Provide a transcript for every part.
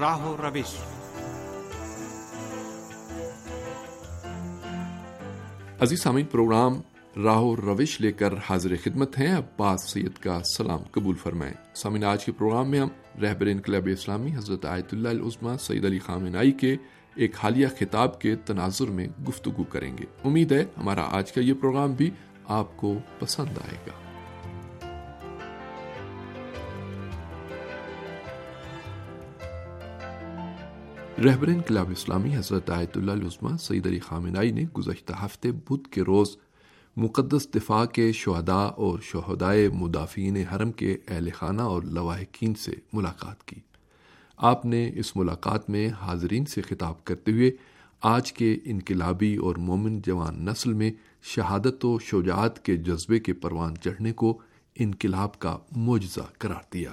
راہ و روش۔ عزیز سامعین، پروگرام راہ و روش لے کر حاضر خدمت ہیں۔ عباس سید کا سلام قبول فرمائیں۔ سامعین، آج کے پروگرام میں ہم رہبر انقلاب اسلامی حضرت آیت اللہ العظمہ سید علی خامنہ ای کے ایک حالیہ خطاب کے تناظر میں گفتگو کریں گے۔ امید ہے ہمارا آج کا یہ پروگرام بھی آپ کو پسند آئے گا۔ رہبر انقلاب اسلامی حضرت آیت اللہ العظمہ سید علی خامنہ ای نے گزشتہ ہفتے بدھ کے روز مقدس دفاع کے شہداء اور شہدائے مدافعین حرم کے اہل خانہ اور لواحقین سے ملاقات کی۔ آپ نے اس ملاقات میں حاضرین سے خطاب کرتے ہوئے آج کے انقلابی اور مومن جوان نسل میں شہادت و شجاعت کے جذبے کے پروان چڑھنے کو انقلاب کا معجزہ قرار دیا۔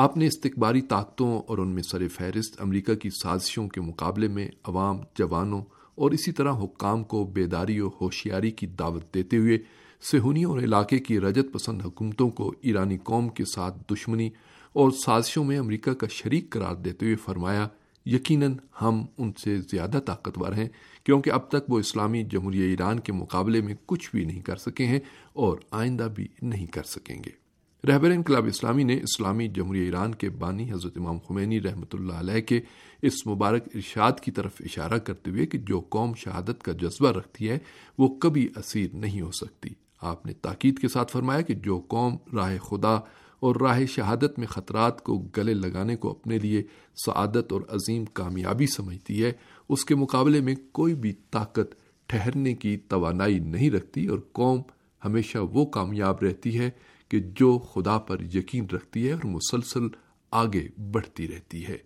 آپ نے استکباری طاقتوں اور ان میں سر فہرست امریکہ کی سازشوں کے مقابلے میں عوام، جوانوں اور اسی طرح حکام کو بیداری و ہوشیاری کی دعوت دیتے ہوئے صہیونی اور علاقے کی رجت پسند حکومتوں کو ایرانی قوم کے ساتھ دشمنی اور سازشوں میں امریکہ کا شریک قرار دیتے ہوئے فرمایا، یقیناً ہم ان سے زیادہ طاقتور ہیں کیونکہ اب تک وہ اسلامی جمہوریہ ایران کے مقابلے میں کچھ بھی نہیں کر سکے ہیں اور آئندہ بھی نہیں کر سکیں گے۔ رہبر انقلاب اسلامی نے اسلامی جمہوریہ ایران کے بانی حضرت امام خمینی رحمۃ اللہ علیہ کے اس مبارک ارشاد کی طرف اشارہ کرتے ہوئے کہ جو قوم شہادت کا جذبہ رکھتی ہے وہ کبھی اسیر نہیں ہو سکتی، آپ نے تاکید کے ساتھ فرمایا کہ جو قوم راہ خدا اور راہ شہادت میں خطرات کو گلے لگانے کو اپنے لیے سعادت اور عظیم کامیابی سمجھتی ہے، اس کے مقابلے میں کوئی بھی طاقت ٹھہرنے کی توانائی نہیں رکھتی، اور قوم ہمیشہ وہ کامیاب رہتی ہے کہ جو خدا پر یقین رکھتی ہے اور مسلسل آگے بڑھتی رہتی ہے۔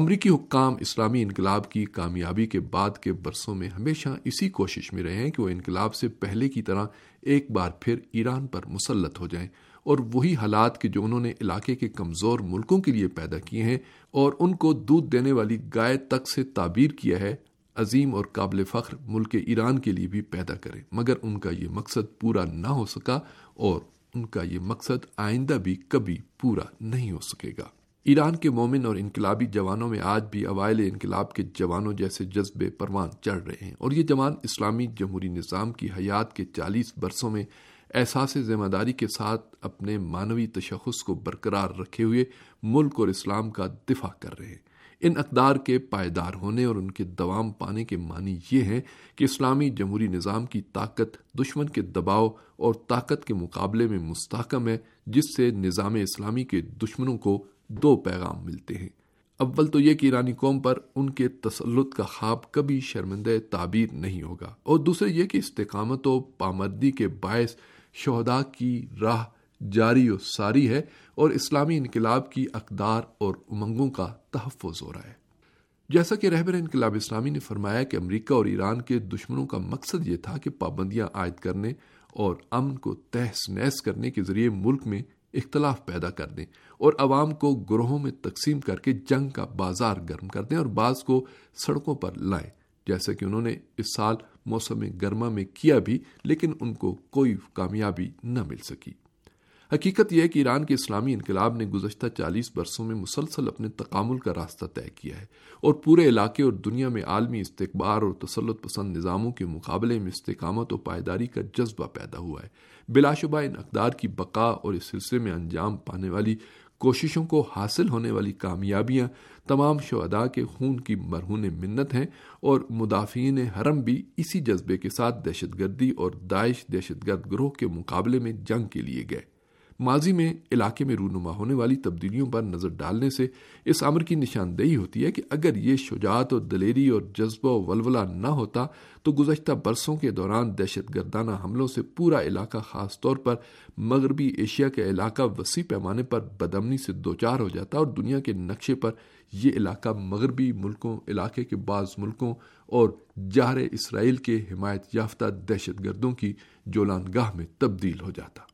امریکی حکام اسلامی انقلاب کی کامیابی کے بعد کے برسوں میں ہمیشہ اسی کوشش میں رہے ہیں کہ وہ انقلاب سے پہلے کی طرح ایک بار پھر ایران پر مسلط ہو جائیں اور وہی حالات کہ جو انہوں نے علاقے کے کمزور ملکوں کے لیے پیدا کیے ہیں اور ان کو دودھ دینے والی گائے تک سے تعبیر کیا ہے، عظیم اور قابل فخر ملک ایران کے لیے بھی پیدا کریں، مگر ان کا یہ مقصد پورا نہ ہو سکا اور ان کا یہ مقصد آئندہ بھی کبھی پورا نہیں ہو سکے گا۔ ایران کے مومن اور انقلابی جوانوں میں آج بھی اوائل انقلاب کے جوانوں جیسے جذبے پروان چڑھ رہے ہیں، اور یہ جوان اسلامی جمہوری نظام کی حیات کے 40 برسوں میں احساس ذمہ داری کے ساتھ اپنے معنوی تشخص کو برقرار رکھے ہوئے ملک اور اسلام کا دفاع کر رہے ہیں۔ ان اقدار کے پائیدار ہونے اور ان کے دوام پانے کے معنی یہ ہیں کہ اسلامی جمہوری نظام کی طاقت دشمن کے دباؤ اور طاقت کے مقابلے میں مستحکم ہے، جس سے نظام اسلامی کے دشمنوں کو 2 پیغام ملتے ہیں۔ اول تو یہ کہ ایرانی قوم پر ان کے تسلط کا خواب کبھی شرمندہ تعبیر نہیں ہوگا، اور دوسرے یہ کہ استقامت و پامردی کے باعث شہداء کی راہ جاری و ساری ہے اور اسلامی انقلاب کی اقدار اور امنگوں کا تحفظ ہو رہا ہے۔ جیسا کہ رہبر انقلاب اسلامی نے فرمایا کہ امریکہ اور ایران کے دشمنوں کا مقصد یہ تھا کہ پابندیاں عائد کرنے اور امن کو تہس نہس کرنے کے ذریعے ملک میں اختلاف پیدا کر دیں اور عوام کو گروہوں میں تقسیم کر کے جنگ کا بازار گرم کر دیں اور بعض کو سڑکوں پر لائیں، جیسا کہ انہوں نے اس سال موسم گرما میں کیا بھی، لیکن ان کو کوئی کامیابی نہ مل سکی۔ حقیقت یہ ہے کہ ایران کے اسلامی انقلاب نے گزشتہ 40 برسوں میں مسلسل اپنے تکامل کا راستہ طے کیا ہے اور پورے علاقے اور دنیا میں عالمی استکبار اور تسلط پسند نظاموں کے مقابلے میں استقامت و پائیداری کا جذبہ پیدا ہوا ہے۔ بلا شبہ ان اقدار کی بقا اور اس سلسلے میں انجام پانے والی کوششوں کو حاصل ہونے والی کامیابیاں تمام شہداء کے خون کی مرہون منت ہیں، اور مدافعین حرم بھی اسی جذبے کے ساتھ دہشت گردی اور دہشت گرد گروہ کے مقابلے میں جنگ کے لیے گئے۔ ماضی میں علاقے میں رونما ہونے والی تبدیلیوں پر نظر ڈالنے سے اس امر کی نشاندہی ہوتی ہے کہ اگر یہ شجاعت اور دلیری اور جذبہ و ولولہ نہ ہوتا تو گزشتہ برسوں کے دوران دہشت گردانہ حملوں سے پورا علاقہ، خاص طور پر مغربی ایشیا کا علاقہ، وسیع پیمانے پر بدامنی سے دوچار ہو جاتا اور دنیا کے نقشے پر یہ علاقہ مغربی ملکوں، علاقے کے بعض ملکوں اور جوار اسرائیل کے حمایت یافتہ دہشت گردوں کی جولانگاہ میں تبدیل ہو جاتا۔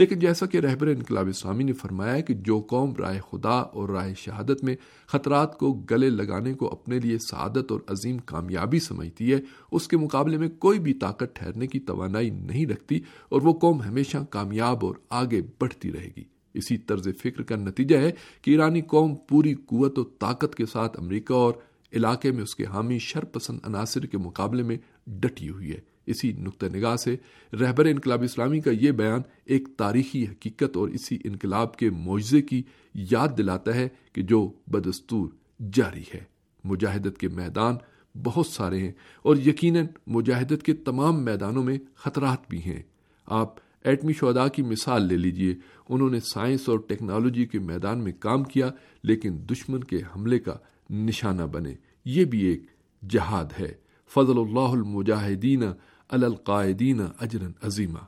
لیکن جیسا کہ رہبر انقلاب اسلامی نے فرمایا کہ جو قوم راہ خدا اور راہ شہادت میں خطرات کو گلے لگانے کو اپنے لیے سعادت اور عظیم کامیابی سمجھتی ہے، اس کے مقابلے میں کوئی بھی طاقت ٹھہرنے کی توانائی نہیں رکھتی، اور وہ قوم ہمیشہ کامیاب اور آگے بڑھتی رہے گی۔ اسی طرز فکر کا نتیجہ ہے کہ ایرانی قوم پوری قوت و طاقت کے ساتھ امریکہ اور علاقے میں اس کے حامی شرپسند عناصر کے مقابلے میں ڈٹی ہوئی ہے۔ اسی نقطہ نگاہ سے رہبر انقلاب اسلامی کا یہ بیان ایک تاریخی حقیقت اور اسی انقلاب کے معجزے کی یاد دلاتا ہے کہ جو بدستور جاری ہے۔ مجاہدت کے میدان بہت سارے ہیں اور یقیناً مجاہدت کے تمام میدانوں میں خطرات بھی ہیں۔ آپ ایٹمی شہداء کی مثال لے لیجئے، انہوں نے سائنس اور ٹیکنالوجی کے میدان میں کام کیا لیکن دشمن کے حملے کا نشانہ بنے۔ یہ بھی ایک جہاد ہے۔ فضل اللہ المجاہدین علی القائدین اجراً عظیما۔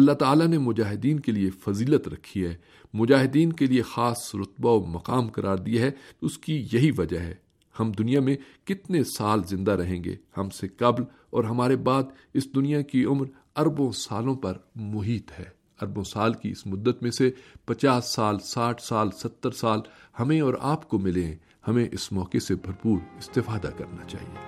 اللہ تعالیٰ نے مجاہدین کے لیے فضیلت رکھی ہے، مجاہدین کے لیے خاص رتبہ و مقام قرار دیا ہے۔ اس کی یہی وجہ ہے ہم دنیا میں کتنے سال زندہ رہیں گے، ہم سے قبل اور ہمارے بعد اس دنیا کی عمر اربوں سالوں پر محیط ہے۔ اربوں سال کی اس مدت میں سے 50 سال، 60 سال، 70 سال ہمیں اور آپ کو ملے ہیں، ہمیں اس موقع سے بھرپور استفادہ کرنا چاہیے۔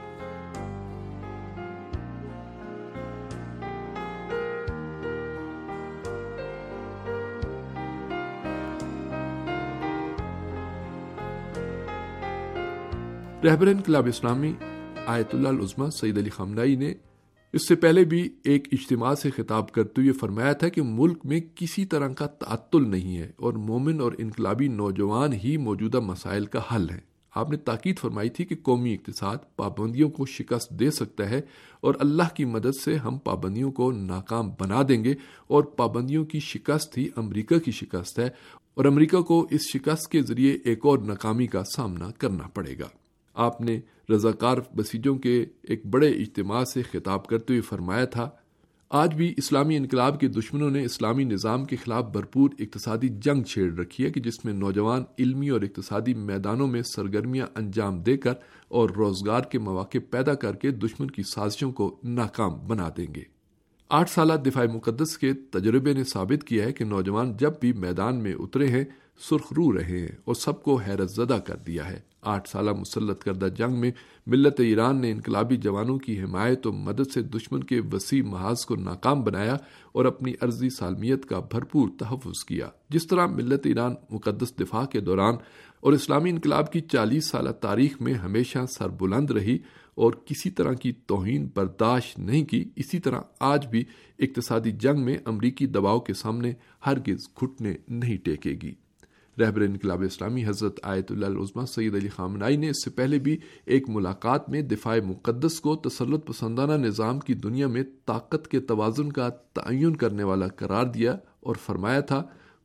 رہبر انقلاب اسلامی آیت اللہ العظمہ سید علی خامنہ ای نے اس سے پہلے بھی ایک اجتماع سے خطاب کرتے ہوئے فرمایا تھا کہ ملک میں کسی طرح کا تعطل نہیں ہے اور مومن اور انقلابی نوجوان ہی موجودہ مسائل کا حل ہیں۔ آپ نے تاکید فرمائی تھی کہ قومی اقتصاد پابندیوں کو شکست دے سکتا ہے اور اللہ کی مدد سے ہم پابندیوں کو ناکام بنا دیں گے، اور پابندیوں کی شکست ہی امریکہ کی شکست ہے اور امریکہ کو اس شکست کے ذریعے ایک اور ناکامی کا سامنا کرنا پڑے گا۔ آپ نے رضاکار بسیجوں کے ایک بڑے اجتماع سے خطاب کرتے ہوئے فرمایا تھا، آج بھی اسلامی انقلاب کے دشمنوں نے اسلامی نظام کے خلاف بھرپور اقتصادی جنگ چھیڑ رکھی ہے کہ جس میں نوجوان علمی اور اقتصادی میدانوں میں سرگرمیاں انجام دے کر اور روزگار کے مواقع پیدا کر کے دشمن کی سازشوں کو ناکام بنا دیں گے۔ 8 سالہ دفاع مقدس کے تجربے نے ثابت کیا ہے کہ نوجوان جب بھی میدان میں اترے ہیں سرخرو رہے ہیں اور سب کو حیرت زدہ کر دیا ہے۔ 8 سالہ مسلط کردہ جنگ میں ملت ایران نے انقلابی جوانوں کی حمایت و مدد سے دشمن کے وسیع محاذ کو ناکام بنایا اور اپنی ارضی سالمیت کا بھرپور تحفظ کیا۔ جس طرح ملت ایران مقدس دفاع کے دوران اور اسلامی انقلاب کی 40 سالہ تاریخ میں ہمیشہ سر بلند رہی اور کسی طرح کی توہین برداشت نہیں کی، اسی طرح آج بھی اقتصادی جنگ میں امریکی دباؤ کے سامنے ہرگز گھٹنے نہیں ٹیکے گی۔ رہبر انقلاب اسلامی حضرت آیت اللہ العظمہ سید علی خامنہ ای نے اس سے پہلے بھی ایک ملاقات میں دفاع مقدس کو تسلط پسندانہ نظام کی دنیا میں طاقت کے توازن کا تعین کرنے والا قرار دیا اور فرمایا تھا،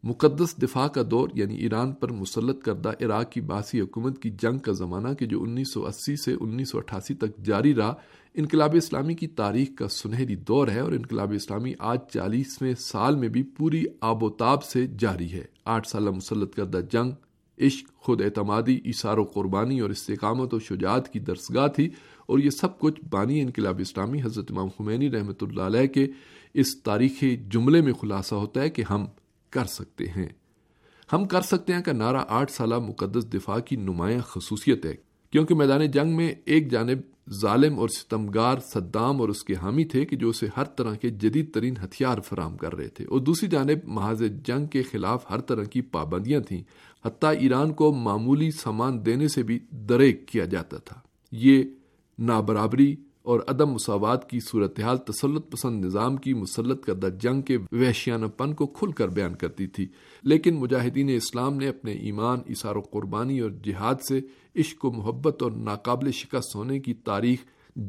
مقدس دفاع کا دور یعنی ایران پر مسلط کردہ عراق کی باسی حکومت کی جنگ کا زمانہ کہ جو 1980 سے 1988 تک جاری رہا، انقلاب اسلامی کی تاریخ کا سنہری دور ہے اور انقلاب اسلامی آج 40ویں سال میں بھی پوری آب و تاب سے جاری ہے۔ 8 سالہ مسلط کردہ جنگ عشق، خود اعتمادی، ایثار و قربانی اور استقامت و شجاعت کی درسگاہ تھی، اور یہ سب کچھ بانی انقلاب اسلامی حضرت امام خمینی رحمۃ اللہ علیہ کے اس تاریخی جملے میں خلاصہ ہوتا ہے کہ ہم کر سکتے ہیں کا نعرہ 8 سالہ مقدس دفاع کی نمایاں خصوصیت ہے، کیونکہ میدان جنگ میں ایک جانب ظالم اور ستمگار صدام اور اس کے حامی تھے کہ جو اسے ہر طرح کے جدید ترین ہتھیار فراہم کر رہے تھے، اور دوسری جانب محاذ جنگ کے خلاف ہر طرح کی پابندیاں تھیں، حتیٰ ایران کو معمولی سامان دینے سے بھی دریغ کیا جاتا تھا۔ یہ نابرابری اور عدم مساوات کی صورتحال تسلط پسند نظام کی مسلط کردہ جنگ کے وحشیانہ پن کو کھل کر بیان کرتی تھی، لیکن مجاہدین اسلام نے اپنے ایمان، ایثار و قربانی اور جہاد سے عشق و محبت اور ناقابل شکست ہونے کی تاریخ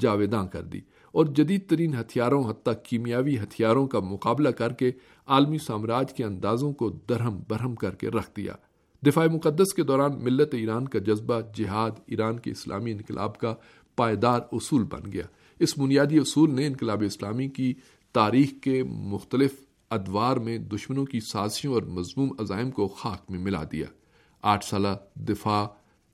جاویداں کر دی، اور جدید ترین ہتھیاروں، حتیٰ کیمیاوی ہتھیاروں کا مقابلہ کر کے عالمی سامراج کے اندازوں کو درہم برہم کر کے رکھ دیا۔ دفاع مقدس کے دوران ملت ایران کا جذبہ جہاد ایران کے اسلامی انقلاب کا پائیدار اصول بن گیا۔ اس بنیادی اصول نے انقلاب اسلامی کی تاریخ کے مختلف ادوار میں دشمنوں کی سازشوں اور مذموم عزائم کو خاک میں ملا دیا۔ 8 سالہ دفاع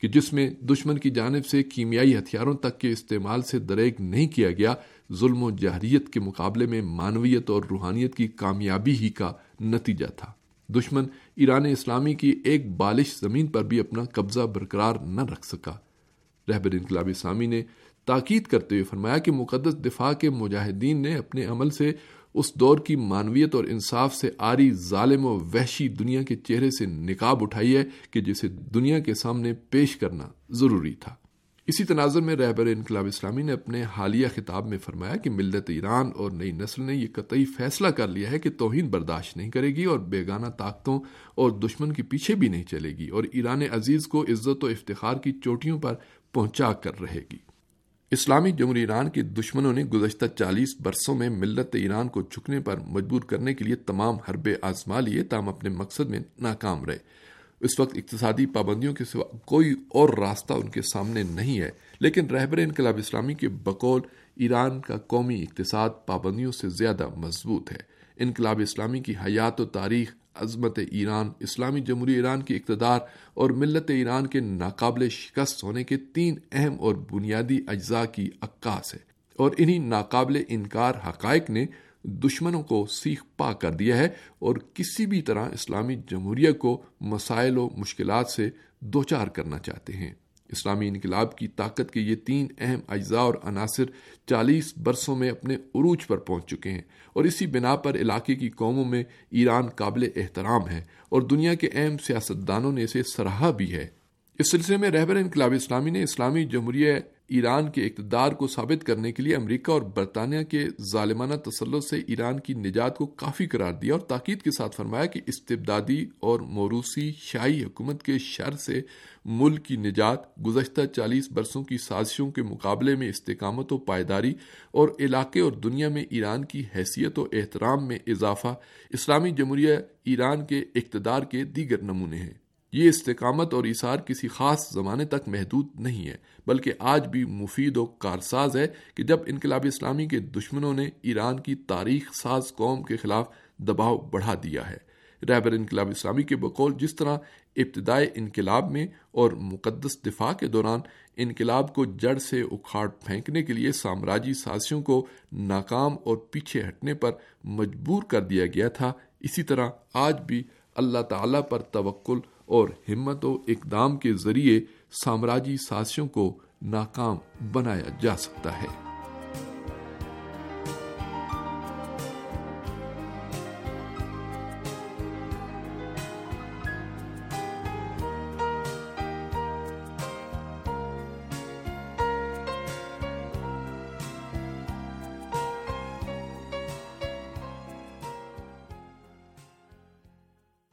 کہ جس میں دشمن کی جانب سے کیمیائی ہتھیاروں تک کے استعمال سے دریغ نہیں کیا گیا، ظلم و جہریت کے مقابلے میں معنویت اور روحانیت کی کامیابی ہی کا نتیجہ تھا۔ دشمن ایران اسلامی کی ایک بالش زمین پر بھی اپنا قبضہ برقرار نہ رکھ سکا۔ رہبر انقلاب اسلامی نے تاکید کرتے ہوئے فرمایا کہ مقدس دفاع کے مجاہدین نے اپنے عمل سے اس دور کی معنویت اور انصاف سے آری ظالم و وحشی دنیا کے چہرے سے نقاب اٹھائی ہے کہ جسے دنیا کے سامنے پیش کرنا ضروری تھا۔ اسی تناظر میں رہبر انقلاب اسلامی نے اپنے حالیہ خطاب میں فرمایا کہ ملت ایران اور نئی نسل نے یہ قطعی فیصلہ کر لیا ہے کہ توہین برداشت نہیں کرے گی اور بیگانہ طاقتوں اور دشمن کے پیچھے بھی نہیں چلے گی اور ایران عزیز کو عزت و افتخار کی چوٹیوں پر پہنچا کر رہے گی۔ اسلامی جمہوری ایران کے دشمنوں نے گزشتہ 40 برسوں میں ملت ایران کو جھکنے پر مجبور کرنے کے لیے تمام حربے آزما لیے، تاہم اپنے مقصد میں ناکام رہے۔ اس وقت اقتصادی پابندیوں کے سوا کوئی اور راستہ ان کے سامنے نہیں ہے، لیکن رہبر انقلاب اسلامی کے بقول ایران کا قومی اقتصاد پابندیوں سے زیادہ مضبوط ہے۔ انقلاب اسلامی کی حیات و تاریخ، عظمت ایران، اسلامی جمہوری ایران کی اقتدار اور ملت ایران کے ناقابل شکست ہونے کے 3 اہم اور بنیادی اجزاء کی عکاس ہے، اور انہی ناقابل انکار حقائق نے دشمنوں کو سیخ پا کر دیا ہے اور کسی بھی طرح اسلامی جمہوریہ کو مسائل و مشکلات سے دوچار کرنا چاہتے ہیں۔ اسلامی انقلاب کی طاقت کے یہ 3 اہم اجزاء اور عناصر 40 برسوں میں اپنے عروج پر پہنچ چکے ہیں، اور اسی بنا پر علاقے کی قوموں میں ایران قابل احترام ہے اور دنیا کے اہم سیاستدانوں نے اسے سراہا بھی ہے۔ اس سلسلے میں رہبر انقلاب اسلامی نے اسلامی جمہوریہ ایران کے اقتدار کو ثابت کرنے کے لیے امریکہ اور برطانیہ کے ظالمانہ تسلط سے ایران کی نجات کو کافی قرار دیا اور تاکید کے ساتھ فرمایا کہ استبدادی اور موروثی شاہی حکومت کے شر سے ملک کی نجات گزشتہ 40 برسوں کی سازشوں کے مقابلے میں استقامت و پائیداری اور علاقے اور دنیا میں ایران کی حیثیت و احترام میں اضافہ اسلامی جمہوریہ ایران کے اقتدار کے دیگر نمونے ہیں۔ یہ استقامت اور ایثار کسی خاص زمانے تک محدود نہیں ہے، بلکہ آج بھی مفید و کارساز ہے کہ جب انقلاب اسلامی کے دشمنوں نے ایران کی تاریخ ساز قوم کے خلاف دباؤ بڑھا دیا ہے۔ رہبر انقلاب اسلامی کے بقول جس طرح ابتدائے انقلاب میں اور مقدس دفاع کے دوران انقلاب کو جڑ سے اکھاڑ پھینکنے کے لیے سامراجی سازشوں کو ناکام اور پیچھے ہٹنے پر مجبور کر دیا گیا تھا، اسی طرح آج بھی اللہ تعالیٰ پر توکل اور ہمت و اقدام کے ذریعے سامراجی سازشوں کو ناکام بنایا جا سکتا ہے۔